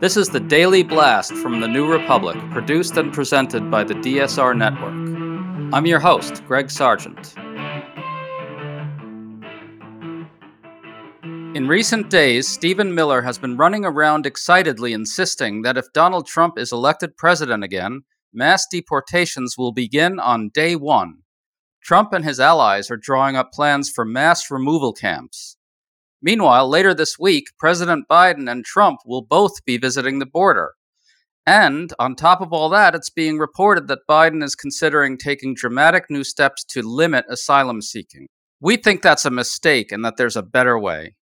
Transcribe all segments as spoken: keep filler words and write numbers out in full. This is The Daily Blast from the New Republic, produced and presented by the D S R Network. I'm your host, Greg Sargent. In recent days, Stephen Miller has been running around excitedly insisting that if Donald Trump is elected president again, mass deportations will begin on day one. Trump and his allies are drawing up plans for mass removal camps. Meanwhile, later this week, President Biden and Trump will both be visiting the border. And on top of all that, it's being reported that Biden is considering taking dramatic new steps to limit asylum seeking. We think that's a mistake and that there's a better way.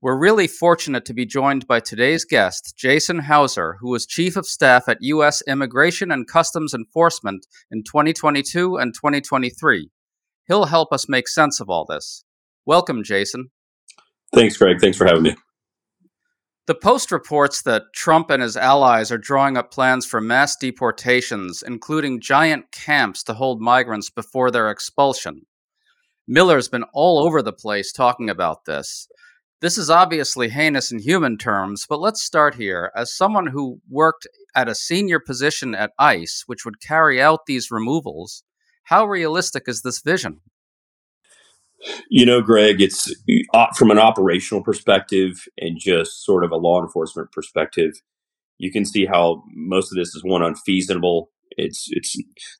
We're really fortunate to be joined by today's guest, Jason Houser, who was Chief of Staff at U S Immigration and Customs Enforcement in twenty twenty-two and twenty twenty-three. He'll help us make sense of all this. Welcome, Jason. Thanks, Greg. Thanks for having me. The Post reports that Trump and his allies are drawing up plans for mass deportations, including giant camps to hold migrants before their expulsion. Miller's been all over the place talking about this. This is obviously heinous in human terms, but let's start here. As someone who worked at a senior position at ICE, which would carry out these removals, how realistic is this vision? You know, Greg, it's from an operational perspective and just sort of a law enforcement perspective, you can see how most of this is, one, unfeasible. It's it's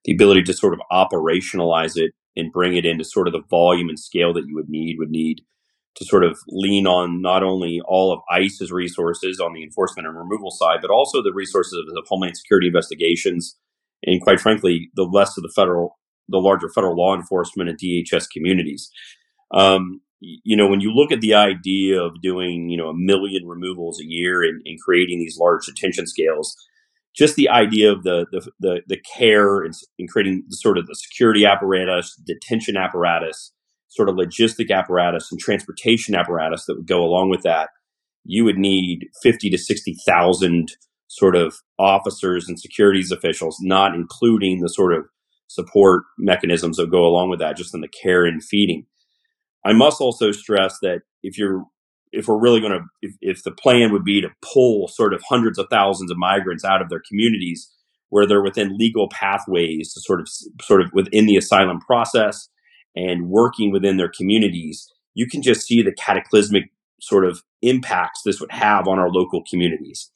the ability to sort of operationalize it and bring it into sort of the volume and scale that you would need, would need to sort of lean on not only all of ICE's resources on the enforcement and removal side, but also the resources of, of Homeland Security investigations. And quite frankly, the less of the federal the larger federal law enforcement and D H S communities. Um, you know, when you look at the idea of doing, you know, a million removals a year and, and creating these large detention scales, just the idea of the the the, the care and, and creating sort of the security apparatus, detention apparatus, sort of logistic apparatus and transportation apparatus that would go along with that, you would need fifty to sixty thousand sort of officers and securities officials, not including the sort of support mechanisms that go along with that, just in the care and feeding. I must also stress that if you're, if we're really going to, if, if the plan would be to pull sort of hundreds of thousands of migrants out of their communities where they're within legal pathways to sort of, sort of within the asylum process and working within their communities, you can just see the cataclysmic sort of impacts this would have on our local communities.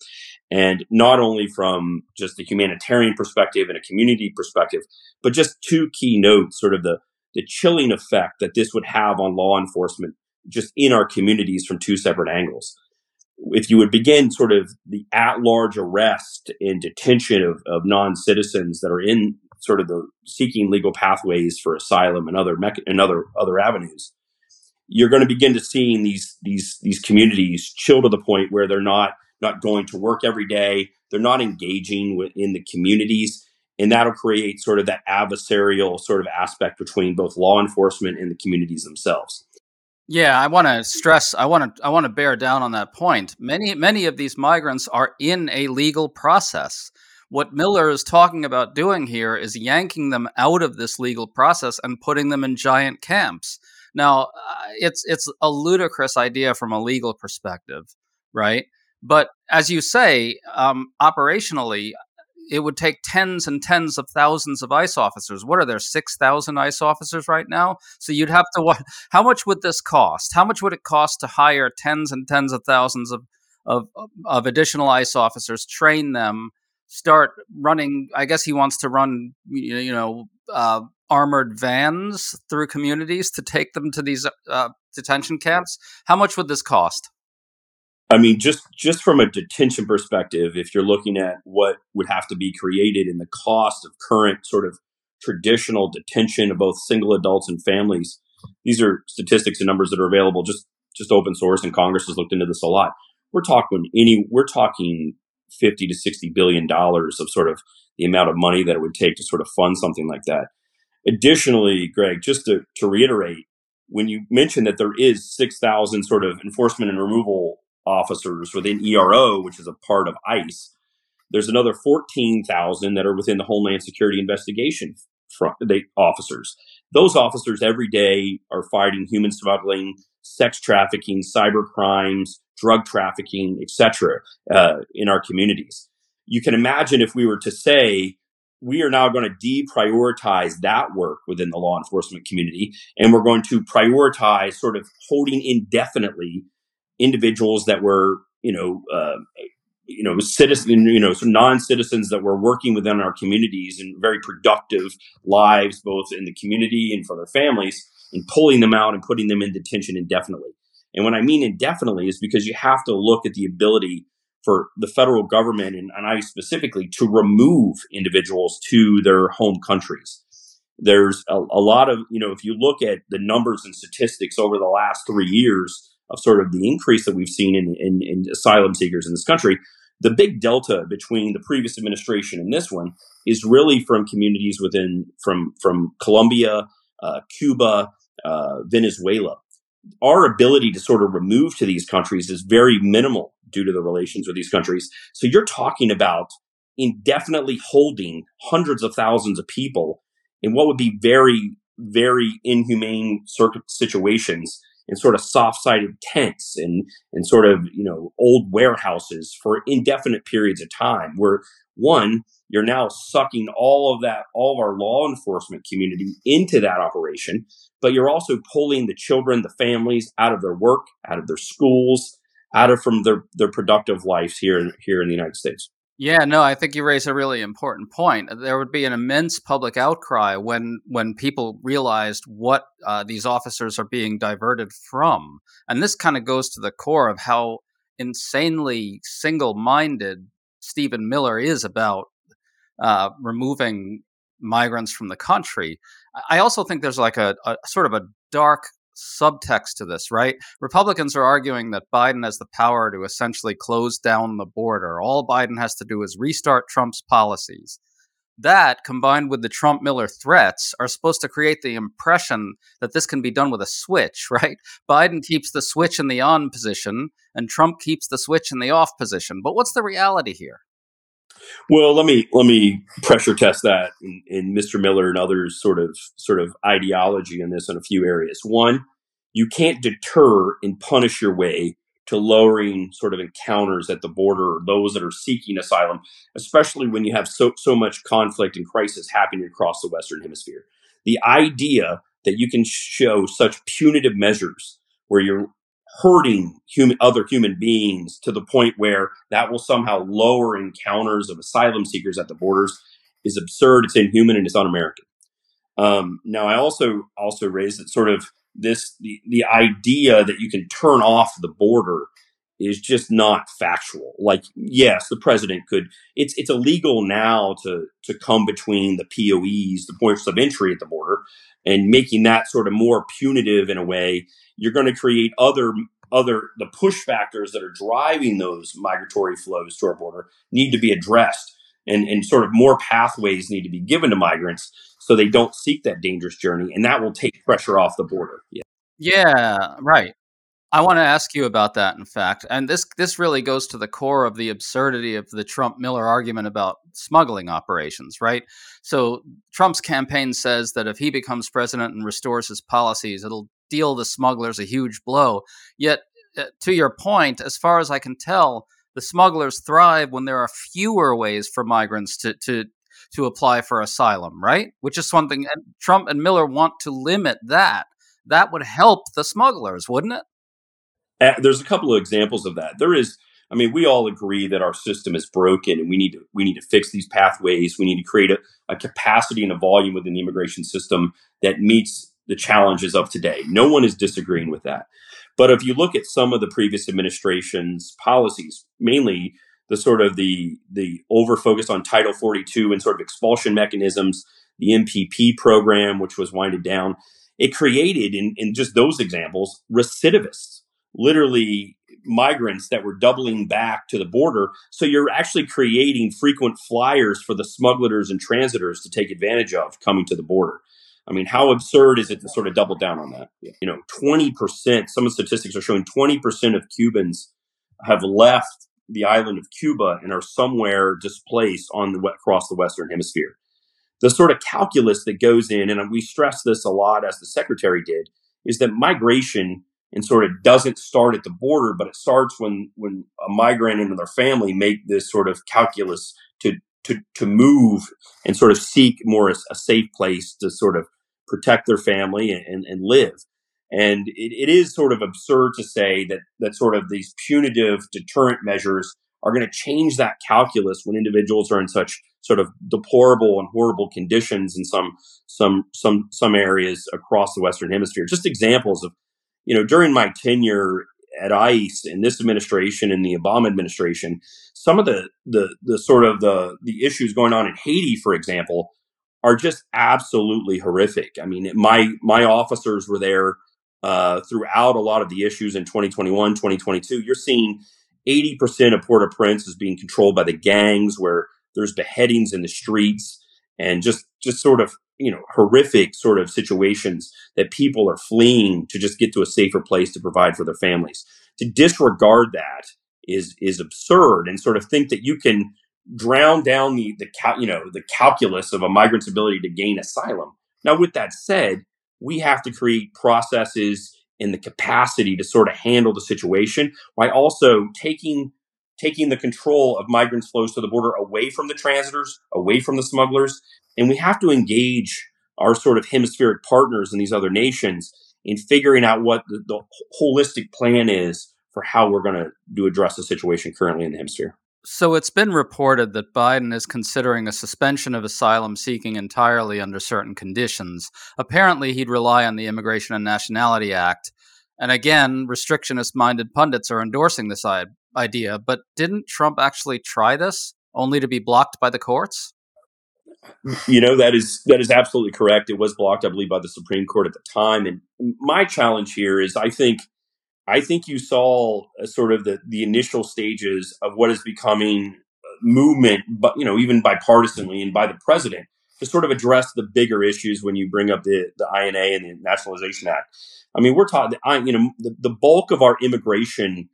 And not only from just the humanitarian perspective and a community perspective, but just two key notes, sort of the, the chilling effect that this would have on law enforcement just in our communities from two separate angles. If you would begin sort of the at-large arrest and detention of, of non-citizens that are in sort of the seeking legal pathways for asylum and other mecha- and other other avenues, you're going to begin to seeing these these these communities chill to the point where they're not not going to work every day, they're not engaging within the communities, and that'll create sort of that adversarial sort of aspect between both law enforcement and the communities themselves. Yeah, I want to stress, I want to I want to bear down on that point. Many, many of these migrants are in a legal process. What Miller is talking about doing here is yanking them out of this legal process and putting them in giant camps. Now, it's it's a ludicrous idea from a legal perspective, right? But as you say, um, operationally, it would take tens and tens of thousands of ICE officers. What are there, six thousand ICE officers right now? So you'd have to, how much would this cost? How much would it cost to hire tens and tens of thousands of, of, of additional ICE officers, train them, start running, I guess he wants to run, you know, uh, armored vans through communities to take them to these uh, detention camps? How much would this cost? I mean, just, just from a detention perspective, if you're looking at what would have to be created and the cost of current sort of traditional detention of both single adults and families, these are statistics and numbers that are available, just, just open source, and Congress has looked into this a lot. We're talking any, we're talking fifty to sixty billion dollars of sort of the amount of money that it would take to sort of fund something like that. Additionally, Greg, just to, to reiterate, when you mentioned that there is six thousand sort of enforcement and removal officers within E R O, which is a part of ICE, there's another fourteen thousand that are within the Homeland Security investigation front, they, officers. Those officers every day are fighting human smuggling, sex trafficking, cyber crimes, drug trafficking, et cetera, uh, in our communities. You can imagine if we were to say, we are now going to deprioritize that work within the law enforcement community, and we're going to prioritize sort of holding indefinitely individuals that were, you know, uh, you know, citizen, you know, some non-citizens that were working within our communities in very productive lives, both in the community and for their families, and pulling them out and putting them in detention indefinitely. And when I mean indefinitely is because you have to look at the ability for the federal government, and, and I specifically, to remove individuals to their home countries. There's a, a lot of, you know, if you look at the numbers and statistics over the last three years, of sort of the increase that we've seen in, in, in asylum seekers in this country, the big delta between the previous administration and this one is really from communities within, from from Colombia, uh, Cuba, uh, Venezuela. Our ability to sort of remove to these countries is very minimal due to the relations with these countries. So you're talking about indefinitely holding hundreds of thousands of people in what would be very, very inhumane situations, and sort of soft-sided tents and and sort of, you know, old warehouses for indefinite periods of time, where, one, you're now sucking all of that, all of our law enforcement community into that operation, but you're also pulling the children, the families out of their work, out of their schools, out of from their, their productive lives here in, here in the United States. Yeah, no, I think you raise a really important point. There would be an immense public outcry when when people realized what uh, these officers are being diverted from. And this kind of goes to the core of how insanely single-minded Stephen Miller is about uh, removing migrants from the country. I also think there's like a, a sort of a dark subtext to this, right? Republicans are arguing that Biden has the power to essentially close down the border. All Biden has to do is restart Trump's policies. That, combined with the Trump-Miller threats, are supposed to create the impression that this can be done with a switch, right? Biden keeps the switch in the on position, and Trump keeps the switch in the off position. But what's the reality here? Well, let me let me pressure test that in, in Mister Miller and others' sort of sort of ideology in this in a few areas. One, you can't deter and punish your way to lowering sort of encounters at the border, those that are seeking asylum, especially when you have so so much conflict and crisis happening across the Western Hemisphere. The idea that you can show such punitive measures where you're hurting human, other human beings to the point where that will somehow lower encounters of asylum seekers at the borders is absurd. It's inhuman and it's un-American. Um, now, I also also raised that sort of this the, the idea that you can turn off the border is just not factual. Like, yes, the president could, it's it's illegal now to to come between the P O Es, the points of entry at the border, and making that sort of more punitive in a way. You're going to create other, other the push factors that are driving those migratory flows to our border need to be addressed, and, and sort of more pathways need to be given to migrants so they don't seek that dangerous journey, and that will take pressure off the border. Yeah, yeah, right. I want to ask you about that, in fact. And this this really goes to the core of the absurdity of the Trump-Miller argument about smuggling operations, right? So Trump's campaign says that if he becomes president and restores his policies, it'll deal the smugglers a huge blow. Yet, to your point, as far as I can tell, the smugglers thrive when there are fewer ways for migrants to to to apply for asylum, right? Which is one thing, and Trump and Miller want to limit that. That would help the smugglers, wouldn't it? Uh, there's a couple of examples of that. There is, I mean, we all agree that our system is broken, and we need to we need to fix these pathways. We need to create a, a capacity and a volume within the immigration system that meets the challenges of today. No one is disagreeing with that. But if you look at some of the previous administration's policies, mainly the sort of the the over-focus on Title forty-two and sort of expulsion mechanisms, the M P P program, which was winded down, it created, in, in just those examples, recidivists. Literally migrants that were doubling back to the border. So you're actually creating frequent flyers for the smugglers and transitors to take advantage of coming to the border. I mean, how absurd is it to sort of double down on that? You know, twenty percent, some of the statistics are showing twenty percent of Cubans have left the island of Cuba and are somewhere displaced on the, across the Western Hemisphere. The sort of calculus that goes in, and we stress this a lot as the secretary did, is that migration and sort of doesn't start at the border, but it starts when when a migrant and their family make this sort of calculus to to to move and sort of seek more a, a safe place to sort of protect their family and, and live. And it, it is sort of absurd to say that that sort of these punitive deterrent measures are going to change that calculus when individuals are in such sort of deplorable and horrible conditions in some some some some areas across the Western Hemisphere. Just examples of, you know, during my tenure at ICE in this administration and the Obama administration, some of the the the sort of the the issues going on in Haiti, for example, are just absolutely horrific. I mean, my my officers were there uh, throughout a lot of the issues in twenty twenty-one, twenty twenty-two. You're seeing eighty percent of Port-au-Prince is being controlled by the gangs, where there's beheadings in the streets and just just sort of, you know, horrific sort of situations that people are fleeing to just get to a safer place to provide for their families. To disregard that is is absurd, and sort of think that you can drown down the the cal- you know the calculus of a migrant's ability to gain asylum. Now, with that said, we have to create processes and the capacity to sort of handle the situation while also taking taking the control of migrants' flows to the border away from the transitors, away from the smugglers. And we have to engage our sort of hemispheric partners in these other nations in figuring out what the, the holistic plan is for how we're going to do address the situation currently in the hemisphere. So it's been reported that Biden is considering a suspension of asylum seeking entirely under certain conditions. Apparently, he'd rely on the Immigration and Nationality Act. And again, restrictionist-minded pundits are endorsing this I- idea. But didn't Trump actually try this, only to be blocked by the courts? You know, that is that is absolutely correct. It was blocked, I believe, by the Supreme Court at the time. And my challenge here is I think I think you saw a sort of the, the initial stages of what is becoming movement, but, you know, even bipartisanly and by the president to sort of address the bigger issues when you bring up the, the I N A and the Naturalization Act. I mean, we're taught that, you know, the, the bulk of our immigration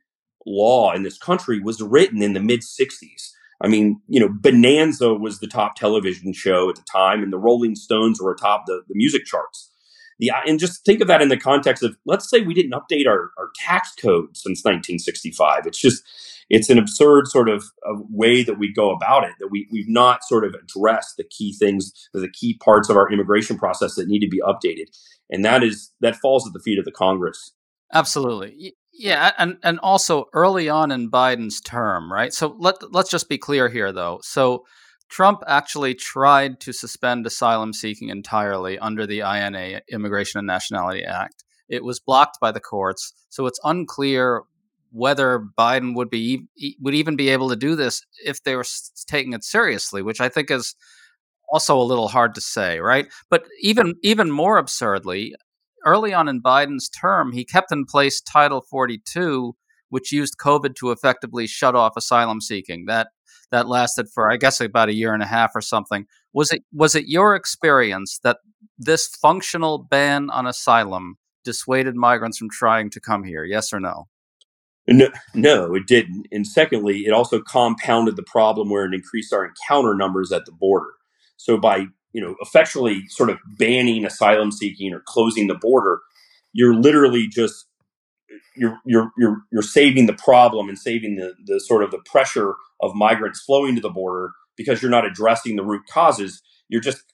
law in this country was written in the mid sixties. I mean, you know, Bonanza was the top television show at the time, and the Rolling Stones were atop the, the music charts. The and just think of that in the context of, let's say we didn't update our, our tax code since nineteen sixty-five. It's just, it's an absurd sort of, of way that we go about it, that we, we've not sort of addressed the key things, the key parts of our immigration process that need to be updated. And that is, that falls at the feet of the Congress. Absolutely. Yeah, and, and also early on in Biden's term, right? So let, let's just be clear here, though. So Trump actually tried to suspend asylum seeking entirely under the I N A, Immigration and Nationality Act. It was blocked by the courts, so it's unclear whether Biden would be would even be able to do this if they were taking it seriously, which I think is also a little hard to say, right? But even even more absurdly, early on in Biden's term, he kept in place Title forty-two, which used COVID to effectively shut off asylum seeking. That that lasted for, I guess, about a year and a half or something. Was it was it your experience that this functional ban on asylum dissuaded migrants from trying to come here? Yes or no? No, no, it didn't. And secondly, it also compounded the problem where it increased our encounter numbers at the border. So by, you know, effectually sort of banning asylum seeking or closing the border, you're literally just you're you're you're you're saving the problem and saving the the sort of the pressure of migrants flowing to the border, because you're not addressing the root causes. You're just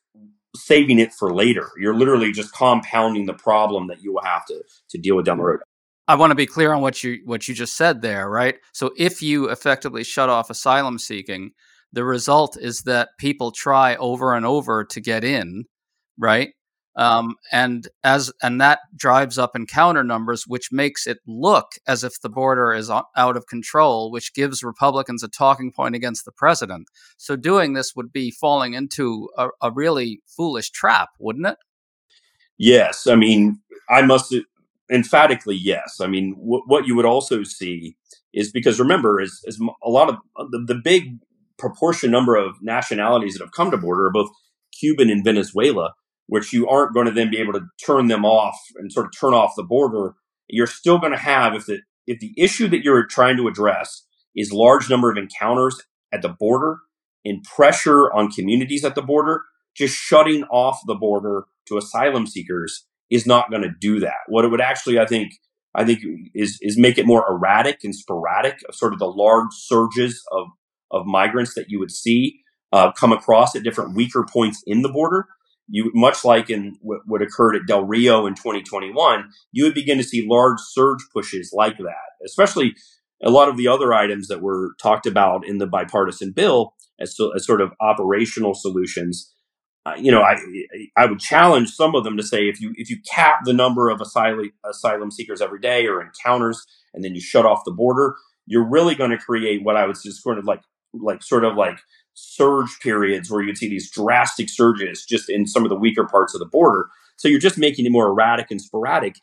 saving it for later. You're literally just compounding the problem that you will have to to deal with down the road. I want to be clear on what you what you just said there, right? So if you effectively shut off asylum seeking, the result is that people try over and over to get in, right? Um, and as and that drives up encounter numbers, which makes it look as if the border is out of control, which gives Republicans a talking point against the president. So doing this would be falling into a, a really foolish trap, wouldn't it? Yes, I mean, I must. Emphatically, yes. I mean, w- what you would also see is, because remember, is, is a lot of the, the big proportion number of nationalities that have come to border are both Cuban and Venezuela, which you aren't going to then be able to turn them off and sort of turn off the border. You're still going to have, if the if the issue that you're trying to address is large number of encounters at the border and pressure on communities at the border, just shutting off the border to asylum seekers is not going to do that. What it would actually, I think, I think is is make it more erratic and sporadic of sort of the large surges of of migrants that you would see uh, come across at different weaker points in the border. You much like in what, what occurred at Del Rio in twenty twenty-one, you would begin to see large surge pushes like that. Especially a lot of the other items that were talked about in the bipartisan bill as, so, as sort of operational solutions. Uh, you know, I I would challenge some of them to say, if you if you cap the number of asylum asylum seekers every day or encounters, and then you shut off the border, you're really going to create what I would just sort of like like sort of like surge periods where you'd see these drastic surges just in some of the weaker parts of the border. So you're just making it more erratic and sporadic,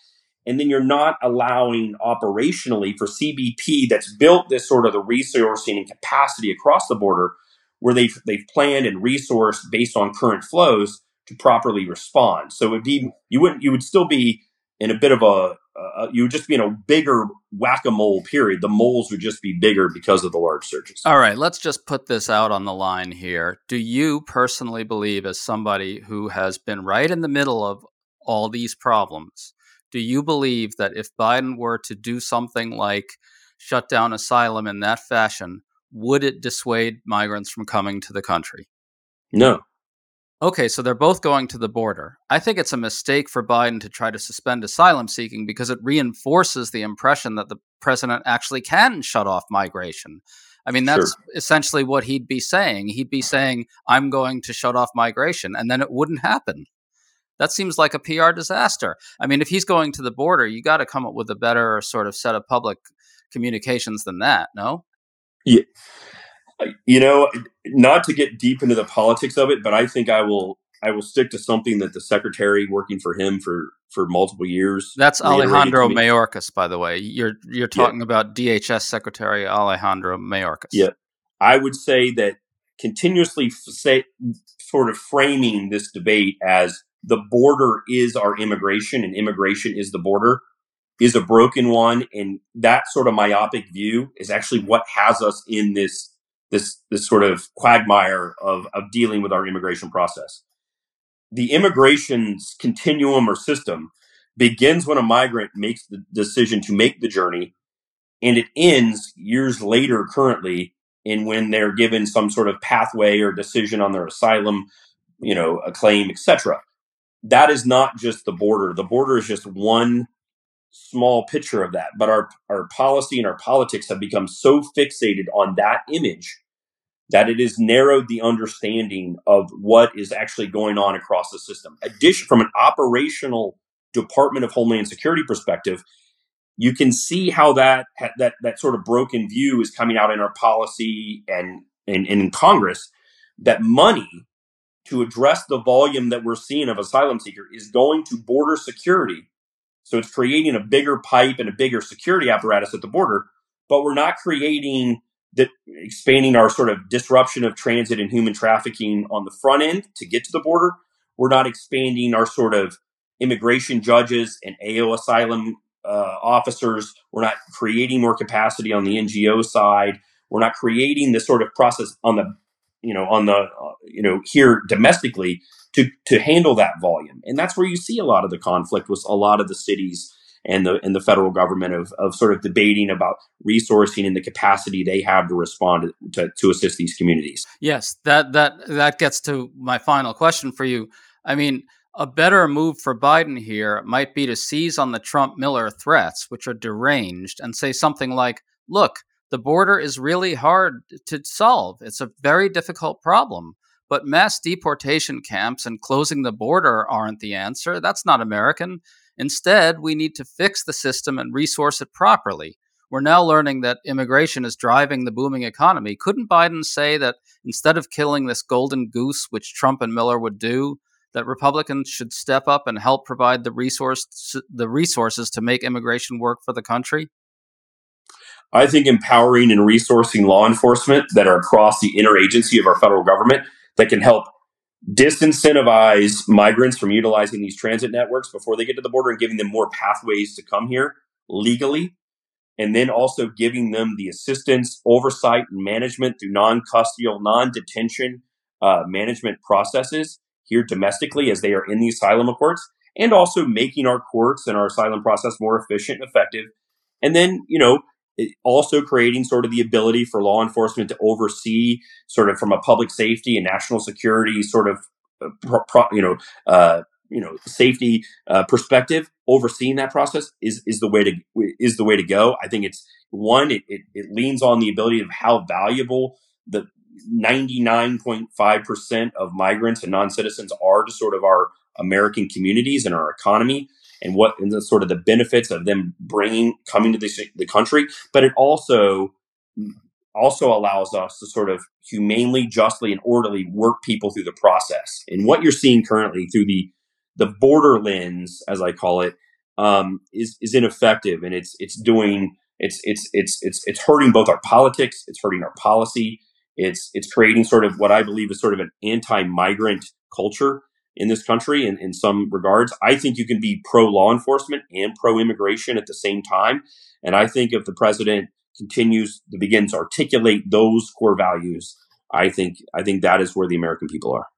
and then you're not allowing operationally for C B P that's built this sort of the resourcing and capacity across the border, where they've, they've planned and resourced based on current flows to properly respond. So it'd be, you wouldn't, you would still be in a bit of a, uh, you would just be in a bigger whack-a-mole period. The moles would just be bigger because of the large surges. All right, let's just put this out on the line here. Do you personally believe, as somebody who has been right in the middle of all these problems, do you believe that if Biden were to do something like shut down asylum in that fashion, would it dissuade migrants from coming to the country? No. Okay, so they're both going to the border. I think it's a mistake for Biden to try to suspend asylum seeking, because it reinforces the impression that the president actually can shut off migration. I mean, that's sure. essentially what he'd be saying. He'd be saying, I'm going to shut off migration, and then it wouldn't happen. That seems like a P R disaster. I mean, if he's going to the border, you got to come up with a better sort of set of public communications than that, no? Yeah, you know, not to get deep into the politics of it, but I think I will I will stick to something that the secretary working for him for, for multiple years. That's Alejandro Mayorkas, by the way. You're you're talking yeah. about D H S Secretary Alejandro Mayorkas. Yeah, I would say that continuously say, sort of framing this debate as the border is our immigration and immigration is the border is a broken one, and that sort of myopic view is actually what has us in this this this sort of quagmire of of dealing with our immigration process. The immigration continuum or system begins when a migrant makes the decision to make the journey, and it ends years later currently in when they're given some sort of pathway or decision on their asylum, you know, a claim, et cetera. That is not just the border. The border is just one small picture of that, but our our policy and our politics have become so fixated on that image that it has narrowed the understanding of what is actually going on across the system. Addition, from an operational Department of Homeland Security perspective, you can see how that that that sort of broken view is coming out in our policy and, and, and in Congress, that money to address the volume that we're seeing of asylum seeker is going to border security. So it's creating a bigger pipe and a bigger security apparatus at the border, but we're not creating that, expanding our sort of disruption of transit and human trafficking on the front end to get to the border. We're not expanding our sort of immigration judges and A O asylum uh, officers. We're not creating more capacity on the N G O side. We're not creating this sort of process on the, you know, on the, uh, you know, here domestically to, to handle that volume. And that's where you see a lot of the conflict with a lot of the cities and the, and the federal government of, of sort of debating about resourcing and the capacity they have to respond to, to, to assist these communities. Yes. That, that, that gets to my final question for you. I mean, a better move for Biden here might be to seize on the Trump-Miller threats, which are deranged, and say something like, look, the border is really hard to solve. It's a very difficult problem, but mass deportation camps and closing the border aren't the answer. That's not American. Instead, we need to fix the system and resource it properly. We're now learning that immigration is driving the booming economy. Couldn't Biden say that instead of killing this golden goose, which Trump and Miller would do, that Republicans should step up and help provide the resource, the resources to make immigration work for the country? I think empowering and resourcing law enforcement that are across the interagency of our federal government that can help disincentivize migrants from utilizing these transit networks before they get to the border and giving them more pathways to come here legally, and then also giving them the assistance, oversight, and management through non-custodial, non-detention uh, management processes here domestically as they are in the asylum courts, and also making our courts and our asylum process more efficient and effective. And then, you know, also creating sort of the ability for law enforcement to oversee sort of from a public safety and national security sort of, you know, uh, you know, safety uh, perspective, overseeing that process is, is the way to, is the way to go. I think it's one, it, it, it leans on the ability of how valuable the ninety-nine point five percent of migrants and non-citizens are to sort of our American communities and our economy, and what and the sort of the benefits of them bringing coming to the, the country. But it also also allows us to sort of humanely, justly, and orderly work people through the process. And what you're seeing currently through the the border lens, as I call it, um, is is ineffective, and it's it's doing it's it's it's it's it's hurting both our politics, it's hurting our policy. It's it's creating sort of what I believe is sort of an anti-migrant culture in this country in, in some regards. I think you can be pro-law enforcement and pro-immigration at the same time. And I think if the president continues to begin to articulate those core values, I think I think that is where the American people are.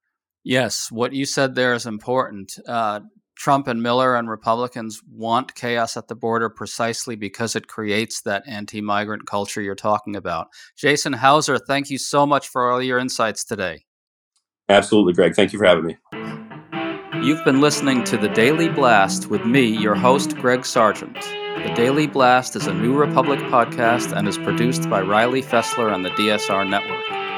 Yes, what you said there is important. Uh, Trump and Miller and Republicans want chaos at the border precisely because it creates that anti-migrant culture you're talking about. Jason Houser, thank you so much for all your insights today. Absolutely, Greg. Thank you for having me. You've been listening to The Daily Blast with me, your host, Greg Sargent. The Daily Blast is a New Republic podcast and is produced by Riley Fessler on the D S R Network.